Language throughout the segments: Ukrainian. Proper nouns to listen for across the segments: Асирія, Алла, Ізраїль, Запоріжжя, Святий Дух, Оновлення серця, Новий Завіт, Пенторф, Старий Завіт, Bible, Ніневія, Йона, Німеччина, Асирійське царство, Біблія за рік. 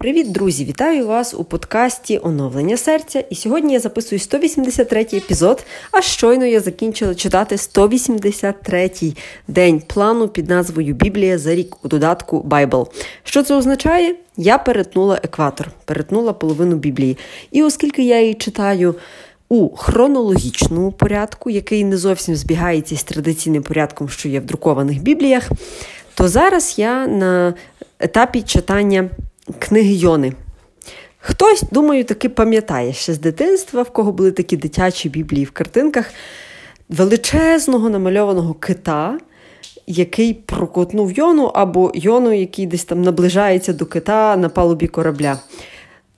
Привіт, друзі! Вітаю вас у подкасті «Оновлення серця». І сьогодні я записую 183-й епізод, а щойно я закінчила читати 183-й день плану під назвою «Біблія за рік» у додатку Bible. Що це означає? Я перетнула екватор, перетнула половину Біблії. І оскільки я її читаю у хронологічному порядку, який не зовсім збігається з традиційним порядком, що є в друкованих Бібліях, то зараз я на етапі читання книги Йони. Хтось, думаю, таки пам'ятає ще з дитинства, в кого були такі дитячі біблії в картинках, величезного намальованого кита, який проковтнув Йону, або Йону, який десь там наближається до кита на палубі корабля.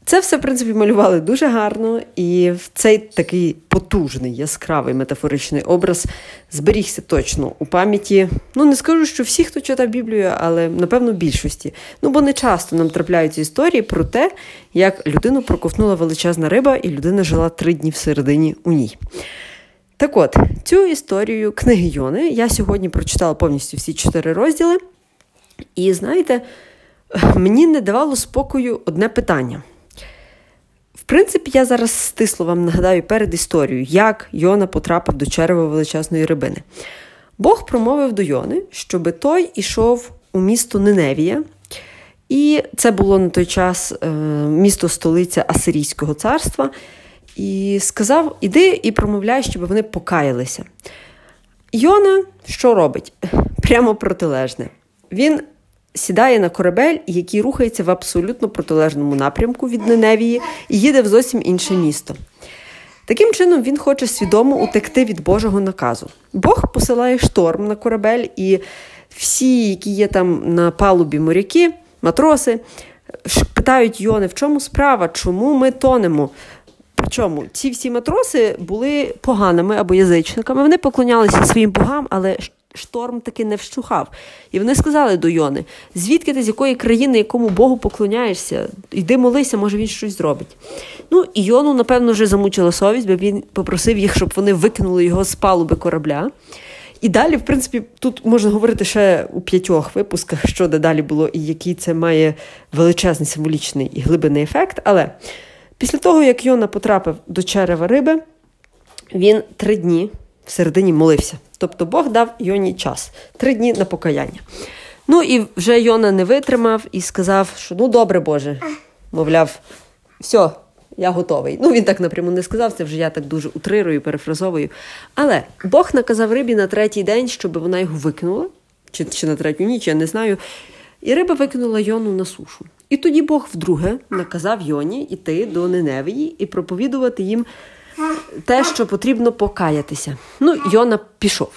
Це все, в принципі, малювали дуже гарно, і в цей такий потужний, яскравий метафоричний образ зберігся точно у пам'яті. Не скажу, що всі, хто читав Біблію, але, напевно, більшості. Бо не часто нам трапляються історії про те, як людину проковтнула величезна риба, і людина жила 3 дні всередині у ній. Так от, цю історію книги Йони я сьогодні прочитала повністю всі 4 розділи. І, знаєте, мені не давало спокою одне питання. В принципі, я зараз стисло вам нагадаю перед історією, як Йона потрапив до черева величезної рибини. Бог промовив до Йони, щоби той ішов у місто Ніневія, і це було на той час місто-столиця Асирійського царства, і сказав, іди і промовляй, щоб вони покаялися. Йона що робить? Прямо протилежне. Він сідає на корабель, який рухається в абсолютно протилежному напрямку від Ніневії і їде в зовсім інше місто. Таким чином, він хоче свідомо утекти від Божого наказу. Бог посилає шторм на корабель, і всі, які є там на палубі моряки, матроси, питають Йони, в чому справа, чому ми тонемо? Причому ці всі матроси були поганими або язичниками, вони поклонялися своїм богам, але шторм таки не вщухав. І вони сказали до Йони, звідки ти, з якої країни, якому Богу поклоняєшся? Йди молися, може він щось зробить. І Йону, напевно, вже замучила совість, бо він попросив їх, щоб вони викинули його з палуби корабля. І далі, в принципі, тут можна говорити ще у 5 випусках, що далі було і який це має величезний символічний і глибинний ефект. Але після того, як Йона потрапив до черева риби, він 3 дні всередині молився. Тобто Бог дав Йоні час. 3 дні на покаяння. І вже Йона не витримав і сказав, що добре, Боже. Мовляв, все, я готовий. Він так напряму не сказав, це вже я так дуже утрирую, перефразовую. Але Бог наказав рибі на 3-й день, щоб вона його викинула. Чи на 3-ю ніч, я не знаю. І риба викинула Йону на сушу. І тоді Бог вдруге наказав Йоні йти до Ніневії і проповідувати їм те, що потрібно покаятися. Йона пішов.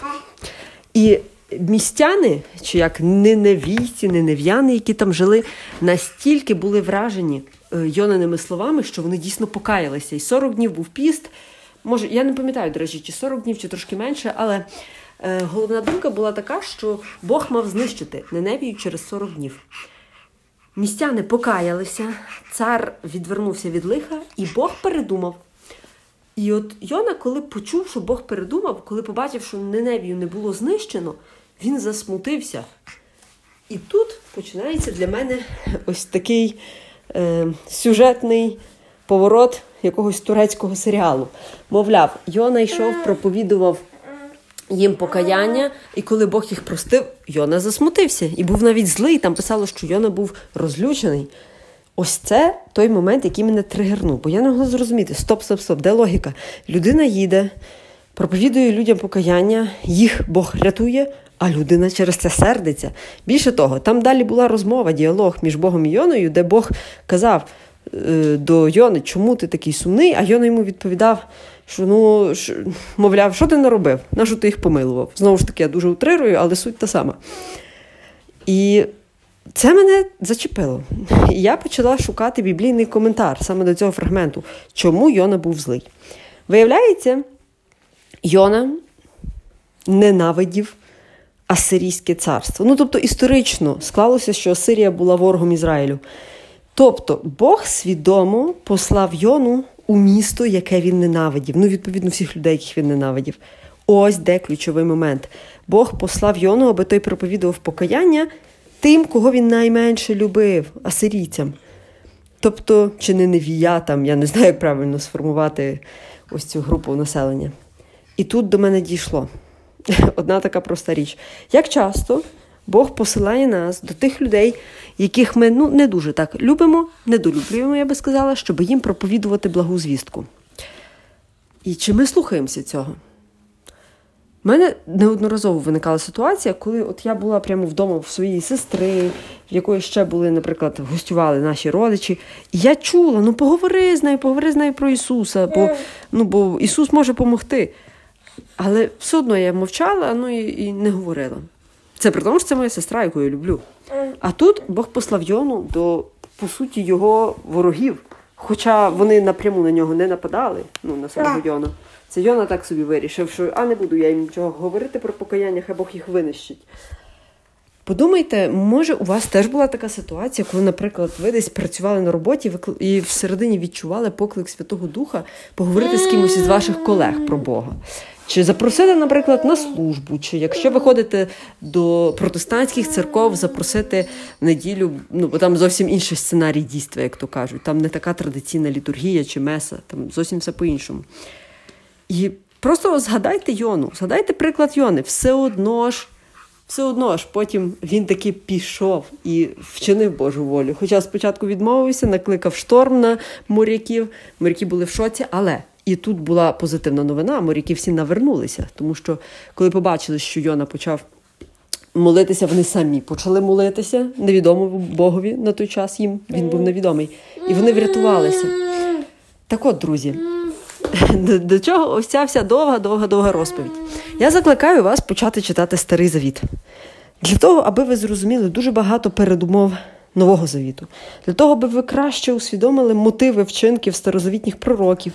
І містяни, чи як ніневійці, нінев'яни, які там жили, настільки були вражені Йониними словами, що вони дійсно покаялися. І 40 днів був піст. Може, я не пам'ятаю, до речі, чи 40 днів, чи трошки менше, але головна думка була така, що Бог мав знищити Ніневію через 40 днів. Містяни покаялися, цар відвернувся від лиха, і Бог передумав. І от Йона, коли почув, що Бог передумав, коли побачив, що Ніневію не було знищено, він засмутився. І тут починається для мене ось такий сюжетний поворот якогось турецького серіалу. Мовляв, Йона йшов, проповідував їм покаяння, і коли Бог їх простив, Йона засмутився. І був навіть злий, там писало, що Йона був розлючений. Ось це той момент, який мене тригернув, бо я не могла зрозуміти, стоп, де логіка? Людина їде, проповідує людям покаяння, їх Бог рятує, а людина через це сердиться. Більше того, там далі була розмова, діалог між Богом і Йоною, де Бог казав до Йони, чому ти такий сумний, а Йона йому відповідав, що, мовляв, що ти наробив, на що ти їх помилував. Знову ж таки, я дуже утрирую, але суть та сама. І це мене зачепило. І я почала шукати біблійний коментар саме до цього фрагменту. Чому Йона був злий? Виявляється, Йона ненавидів Асирійське царство. Тобто історично склалося, що Асирія була ворогом Ізраїлю. Тобто Бог свідомо послав Йону у місто, яке він ненавидів. Відповідно, всіх людей, яких він ненавидів. Ось де ключовий момент. Бог послав Йону, аби той проповідував покаяння тим, кого він найменше любив, асирійцям. тобто чи ніневія, там, я не знаю, як правильно сформувати ось цю групу населення. І тут до мене дійшло одна така проста річ. Як часто Бог посилає нас до тих людей, яких ми не дуже так любимо, недолюблюємо, я би сказала, щоб їм проповідувати благу звістку. І чи ми слухаємося цього? У мене неодноразово виникала ситуація, коли от я була прямо вдома в своїй сестри, в якої ще були, наприклад, гостювали наші родичі, і я чула, поговори з нею про Ісуса, бо Ісус може помогти. Але все одно я мовчала, і не говорила. Це при тому, що це моя сестра, яку я люблю. А тут Бог послав Йону до, по суті, його ворогів. Хоча вони напряму на нього не нападали, на самого Йона. Це Йона так собі вирішив, що не буду я їм нічого говорити про покаяння, хай Бог їх винищить. Подумайте, може у вас теж була така ситуація, коли, наприклад, ви десь працювали на роботі і всередині відчували поклик Святого Духа поговорити з кимось із ваших колег про Бога. Чи запросити, наприклад, на службу, чи якщо ви ходите до протестантських церков, запросити в неділю, бо там зовсім інший сценарій дійства, як то кажуть. Там не така традиційна літургія чи меса, там зовсім все по-іншому. І просто згадайте Йону, згадайте приклад Йони. Все одно ж потім він таки пішов і вчинив Божу волю. Хоча спочатку відмовився, накликав шторм на моряків, моряки були в шоці, але... І тут була позитивна новина, моряки всі навернулися, тому що коли побачили, що Йона почав молитися, вони самі почали молитися, невідомому Богові на той час їм, він був невідомий, і вони врятувалися. Так от, друзі, до чого ось ця вся довга розповідь? Я закликаю вас почати читати Старий Завіт. Для того, аби ви зрозуміли дуже багато передумов Нового Завіту, для того, аби ви краще усвідомили мотиви вчинків старозавітніх пророків,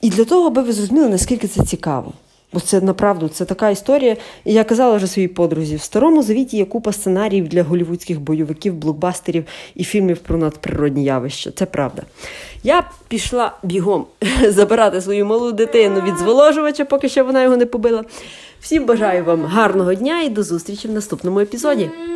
і для того, аби ви зрозуміли, наскільки це цікаво. Бо це, направду, це така історія. І я казала вже своїй подрузі, в Старому Завіті є купа сценаріїв для голівудських бойовиків, блокбастерів і фільмів про надприродні явища. Це правда. Я пішла бігом забирати свою малу дитину від зволожувача, поки ще вона його не побила. Всім бажаю вам гарного дня і до зустрічі в наступному епізоді.